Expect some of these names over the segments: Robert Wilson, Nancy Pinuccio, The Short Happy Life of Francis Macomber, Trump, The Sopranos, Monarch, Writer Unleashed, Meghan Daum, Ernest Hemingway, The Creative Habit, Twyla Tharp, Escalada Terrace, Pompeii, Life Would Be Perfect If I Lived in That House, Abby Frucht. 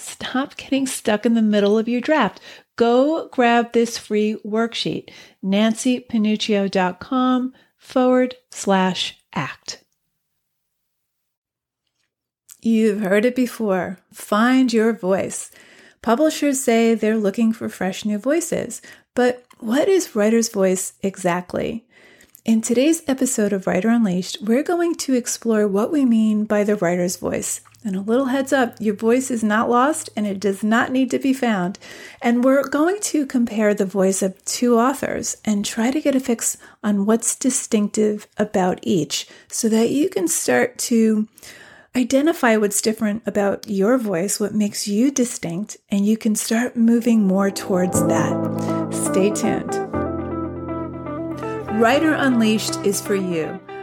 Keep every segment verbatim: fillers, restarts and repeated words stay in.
Stop getting stuck in the middle of your draft. Go grab this free worksheet, nancypinuccio.com forward slash act. You've heard it before. Find your voice. Publishers say they're looking for fresh new voices, but what is writer's voice exactly? In today's episode of Writer Unleashed, we're going to explore what we mean by the writer's voice. And a little heads up, your voice is not lost and it does not need to be found. And we're going to compare the voice of two authors and try to get a fix on what's distinctive about each so that you can start to identify what's different about your voice, what makes you distinct, and you can start moving more towards that. Stay tuned. Writer Unleashed is for you,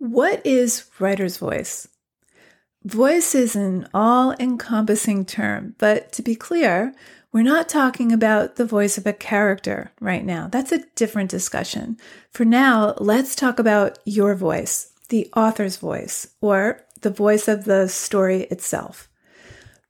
What is writer's voice? Voice is an all-encompassing term, but to be clear, we're not talking about the voice of a character right now. That's a different discussion. For now, let's talk about your voice, the author's voice, or the voice of the story itself.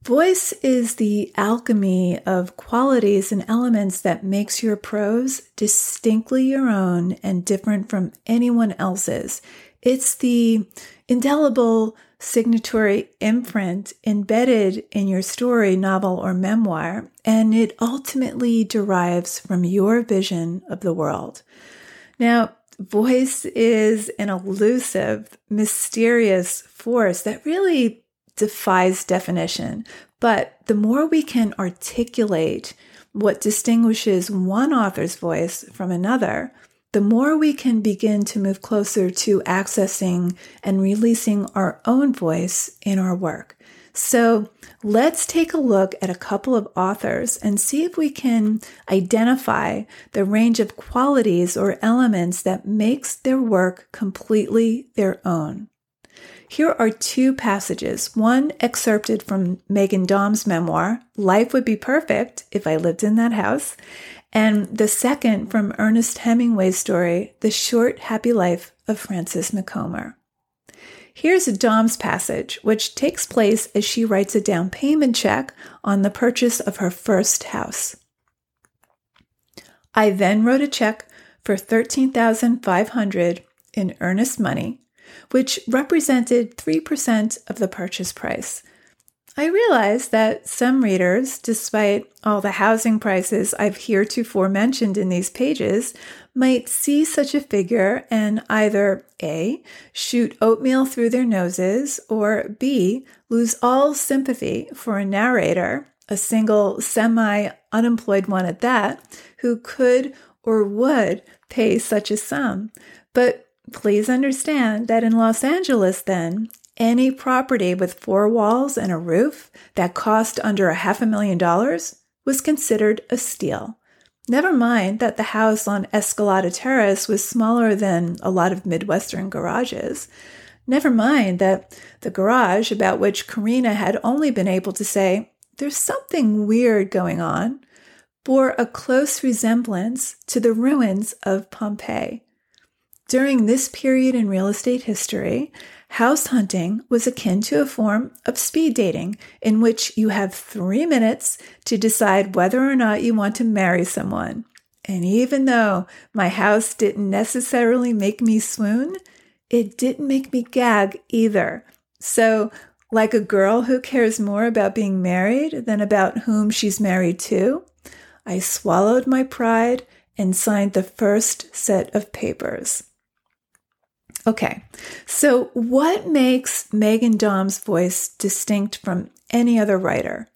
Voice is the alchemy of qualities and elements that makes your prose distinctly your own and different from anyone else's. It's the indelible signatory imprint embedded in your story, novel, or memoir, and it ultimately derives from your vision of the world. Now, voice is an elusive, mysterious force that really defies definition, but the more we can articulate what distinguishes one author's voice from another, the more we can begin to move closer to accessing and releasing our own voice in our work. So let's take a look at a couple of authors and see if we can identify the range of qualities or elements that makes their work completely their own. Here are two passages, one excerpted from Meghan Daum's memoir, Life Would Be Perfect If I Lived in That House, and the second from Ernest Hemingway's story, The Short Happy Life of Francis Macomber. Here's Daum's passage, which takes place as she writes a down payment check on the purchase of her first house. I then wrote a check for thirteen thousand five hundred dollars in earnest money, which represented three percent of the purchase price. I realize that some readers, despite all the housing prices I've heretofore mentioned in these pages, might see such a figure and either A, shoot oatmeal through their noses, or B, lose all sympathy for a narrator, a single semi-unemployed one at that, who could or would pay such a sum. But please understand that in Los Angeles, then, any property with four walls and a roof that cost under a half a million dollars was considered a steal. Never mind that the house on Escalada Terrace was smaller than a lot of Midwestern garages. Never mind that the garage about which Karina had only been able to say, "There's something weird going on," bore a close resemblance to the ruins of Pompeii. During this period in real estate history, house hunting was akin to a form of speed dating in which you have three minutes to decide whether or not you want to marry someone. And even though my house didn't necessarily make me swoon, it didn't make me gag either. So like a girl who cares more about being married than about whom she's married to, I swallowed my pride and signed the first set of papers. Okay, so what makes Meghan Daum's voice distinct from any other writer?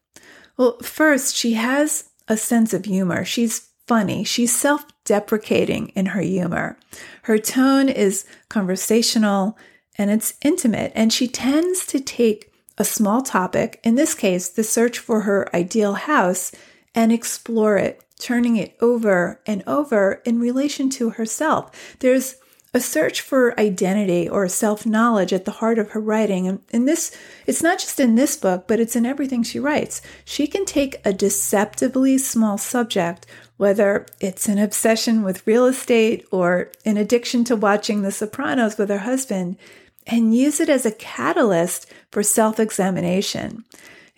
Well, first, she has a sense of humor. She's funny. She's self-deprecating in her humor. Her tone is conversational and it's intimate, and she tends to take a small topic, in this case, the search for her ideal house, and explore it, turning it over and over in relation to herself. There's a search for identity or self-knowledge at the heart of her writing. And in this, it's not just in this book, but it's in everything she writes. She can take a deceptively small subject, whether it's an obsession with real estate or an addiction to watching The Sopranos with her husband, and use it as a catalyst for self-examination.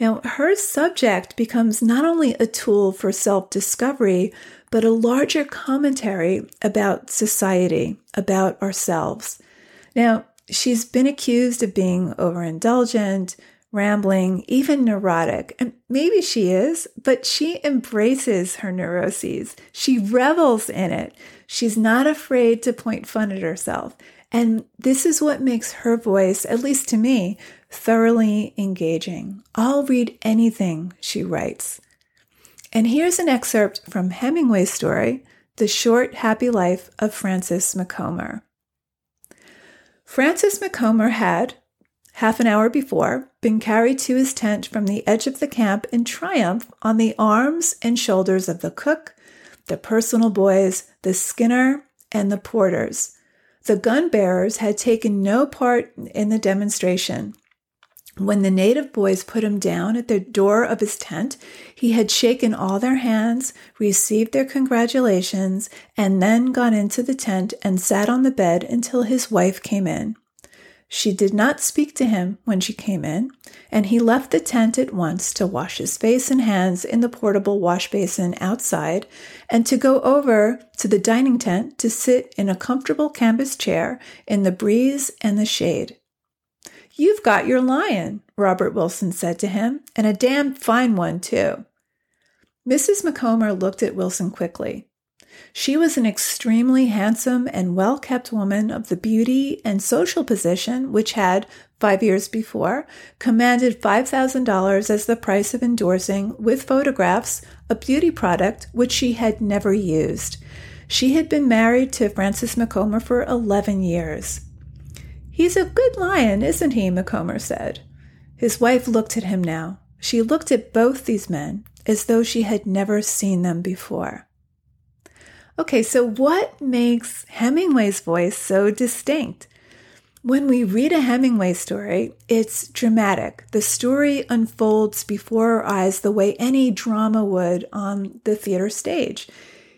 Now, her subject becomes not only a tool for self-discovery, but a larger commentary about society, about ourselves. Now, she's been accused of being overindulgent, rambling, even neurotic. And maybe she is, but she embraces her neuroses. She revels in it. She's not afraid to point fun at herself. And this is what makes her voice, at least to me, thoroughly engaging. I'll read anything she writes. And here's an excerpt from Hemingway's story, The Short Happy Life of Francis Macomber. Francis Macomber had, half an hour before, been carried to his tent from the edge of the camp in triumph on the arms and shoulders of the cook, the personal boys, the skinner, and the porters. The gun-bearers had taken no part in the demonstration. When the native boys put him down at the door of his tent, he had shaken all their hands, received their congratulations, and then gone into the tent and sat on the bed until his wife came in. She did not speak to him when she came in, and he left the tent at once to wash his face and hands in the portable wash basin outside, and to go over to the dining tent to sit in a comfortable canvas chair in the breeze and the shade. "You've got your lion," Robert Wilson said to him, "and a damn fine one, too." Missus Macomber looked at Wilson quickly. She was an extremely handsome and well-kept woman of the beauty and social position which had, five years before, commanded five thousand dollars as the price of endorsing, with photographs, a beauty product which she had never used. She had been married to Francis Macomber for eleven years. "He's a good lion, isn't he?" Macomber said. His wife looked at him now. She looked at both these men as though she had never seen them before. Okay, so what makes Hemingway's voice so distinct? When we read a Hemingway story, it's dramatic. The story unfolds before our eyes the way any drama would on the theater stage.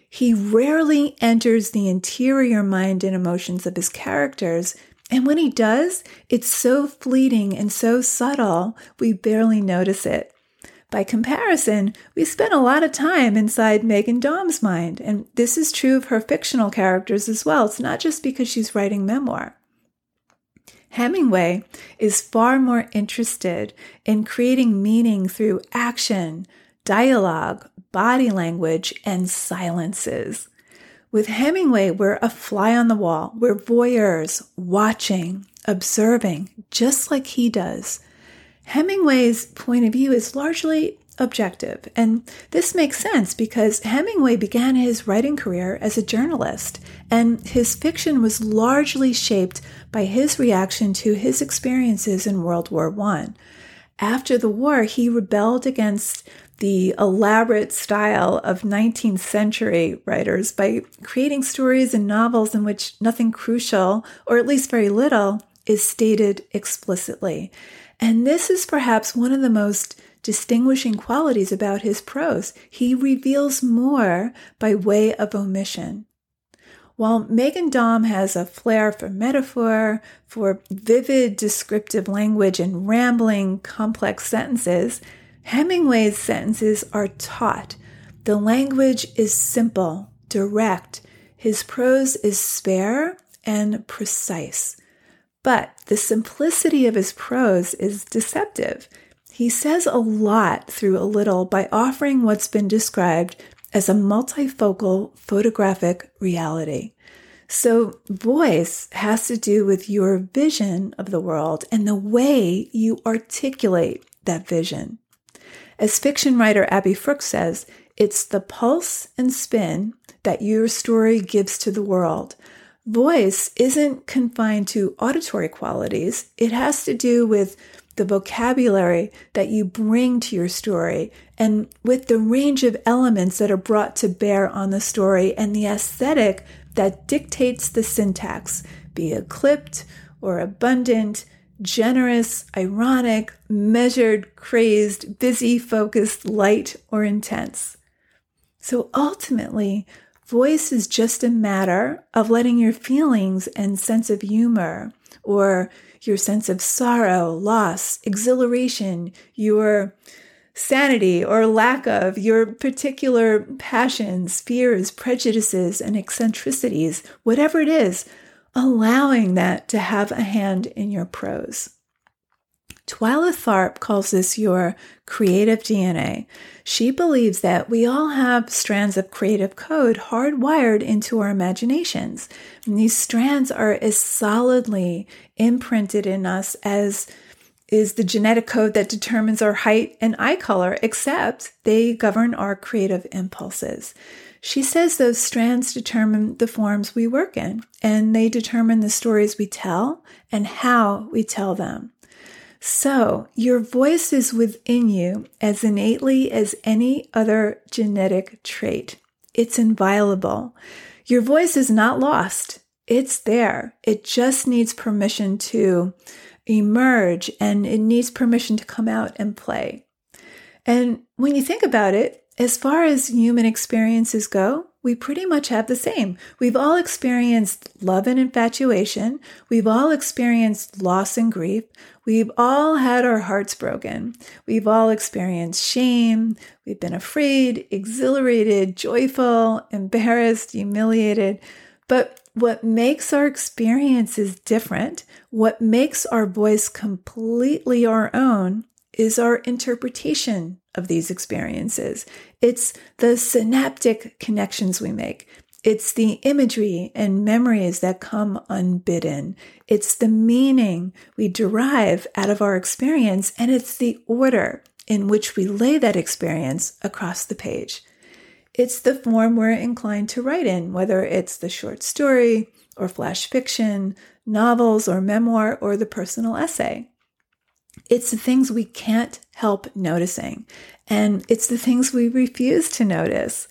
He rarely enters the interior mind and emotions of his characters, and when he does, it's so fleeting and so subtle, we barely notice it. By comparison, we spend a lot of time inside Meghan Daum's mind, and this is true of her fictional characters as well. It's not just because she's writing memoir. Hemingway is far more interested in creating meaning through action, dialogue, body language, and silences. With Hemingway, we're a fly on the wall. We're voyeurs, watching, observing, just like he does. Hemingway's point of view is largely objective, and this makes sense because Hemingway began his writing career as a journalist, and his fiction was largely shaped by his reaction to his experiences in World War One. After the war, he rebelled against the elaborate style of nineteenth century writers by creating stories and novels in which nothing crucial, or at least very little, is stated explicitly. And this is perhaps one of the most distinguishing qualities about his prose. He reveals more by way of omission. While Meghan Daum has a flair for metaphor, for vivid descriptive language and rambling, complex sentences, Hemingway's sentences are taut. The language is simple, direct. His prose is spare and precise. But the simplicity of his prose is deceptive. He says a lot through a little by offering what's been described as a multifocal photographic reality. So voice has to do with your vision of the world and the way you articulate that vision. As fiction writer Abby Frucht says, it's the pulse and spin that your story gives to the world. Voice isn't confined to auditory qualities. It has to do with the vocabulary that you bring to your story and with the range of elements that are brought to bear on the story and the aesthetic that dictates the syntax, be it clipped or abundant, generous, ironic, measured, crazed, busy, focused, light, or intense. So ultimately, voice is just a matter of letting your feelings and sense of humor, or your sense of sorrow, loss, exhilaration, your sanity or lack of, your particular passions, fears, prejudices, and eccentricities, whatever it is, allowing that to have a hand in your prose. Twyla Tharp calls this your creative D N A. She believes that we all have strands of creative code hardwired into our imaginations. And these strands are as solidly imprinted in us as is the genetic code that determines our height and eye color, except they govern our creative impulses. She says those strands determine the forms we work in, and they determine the stories we tell and how we tell them. So your voice is within you as innately as any other genetic trait. It's inviolable. Your voice is not lost. It's there. It just needs permission to emerge, and it needs permission to come out and play. And when you think about it, as far as human experiences go, we pretty much have the same. We've all experienced love and infatuation. We've all experienced loss and grief. We've all had our hearts broken. We've all experienced shame. We've been afraid, exhilarated, joyful, embarrassed, humiliated. But what makes our experiences different, what makes our voice completely our own, is our interpretation of these experiences. It's the synaptic connections we make. It's the imagery and memories that come unbidden. It's the meaning we derive out of our experience, and it's the order in which we lay that experience across the page. It's the form we're inclined to write in, whether it's the short story or flash fiction, novels or memoir, or the personal essay. It's the things we can't help noticing, and it's the things we refuse to notice.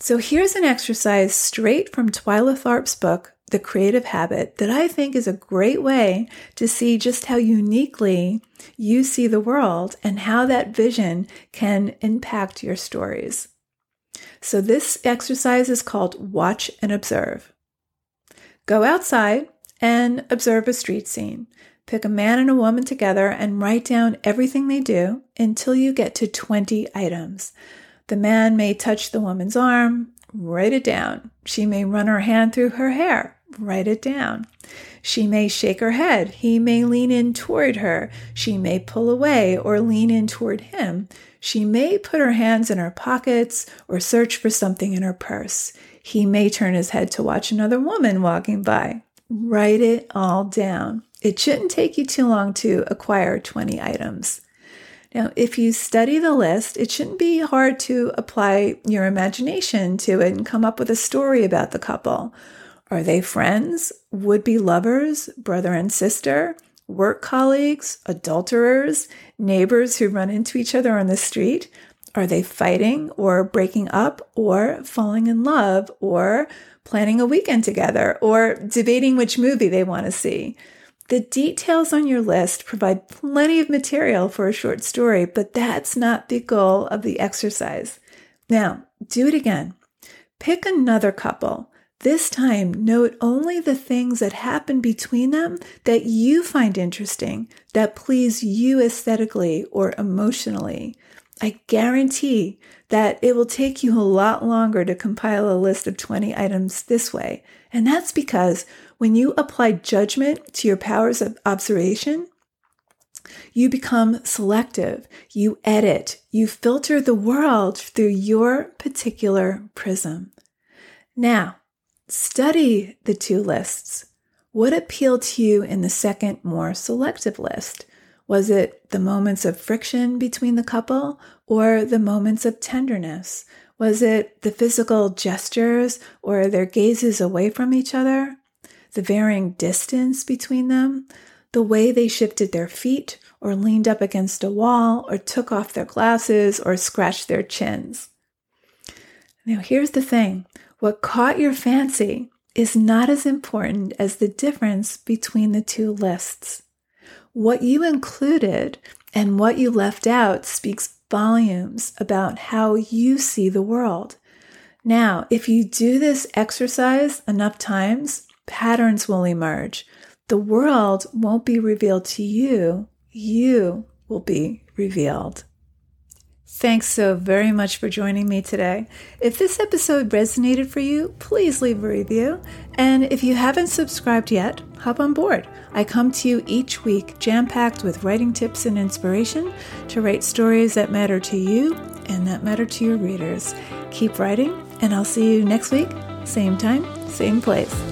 So here's an exercise straight from Twyla Tharp's book, The Creative Habit, that I think is a great way to see just how uniquely you see the world and how that vision can impact your stories. So this exercise is called Watch and Observe. Go outside and observe a street scene. Pick a man and a woman together and write down everything they do until you get to twenty items. The man may touch the woman's arm. Write it down. She may run her hand through her hair. Write it down. She may shake her head. He may lean in toward her. She may pull away or lean in toward him. She may put her hands in her pockets or search for something in her purse. He may turn his head to watch another woman walking by. Write it all down. It shouldn't take you too long to acquire twenty items. Now, if you study the list, it shouldn't be hard to apply your imagination to it and come up with a story about the couple. Are they friends, would-be lovers, brother and sister, work colleagues, adulterers, neighbors who run into each other on the street? Are they fighting or breaking up or falling in love or planning a weekend together or debating which movie they want to see? The details on your list provide plenty of material for a short story, but that's not the goal of the exercise. Now, do it again. Pick another couple. This time, note only the things that happen between them that you find interesting, that please you aesthetically or emotionally. I guarantee that it will take you a lot longer to compile a list of twenty items this way, And that's because when you apply judgment to your powers of observation, you become selective, you edit, you filter the world through your particular prism. Now, study the two lists. What appealed to you in the second, more selective list? Was it the moments of friction between the couple or the moments of tenderness? Was it the physical gestures or their gazes away from each other? The varying distance between them? The way they shifted their feet or leaned up against a wall or took off their glasses or scratched their chins? Now, here's the thing. What caught your fancy is not as important as the difference between the two lists. What you included and what you left out speaks volumes about how you see the world. Now, if you do this exercise enough times, patterns will emerge. The world won't be revealed to you. You will be revealed. Thanks so very much for joining me today. If this episode resonated for you, please leave a review. And if you haven't subscribed yet, hop on board. I come to you each week jam-packed with writing tips and inspiration to write stories that matter to you and that matter to your readers. Keep writing, and I'll see you next week, same time, same place.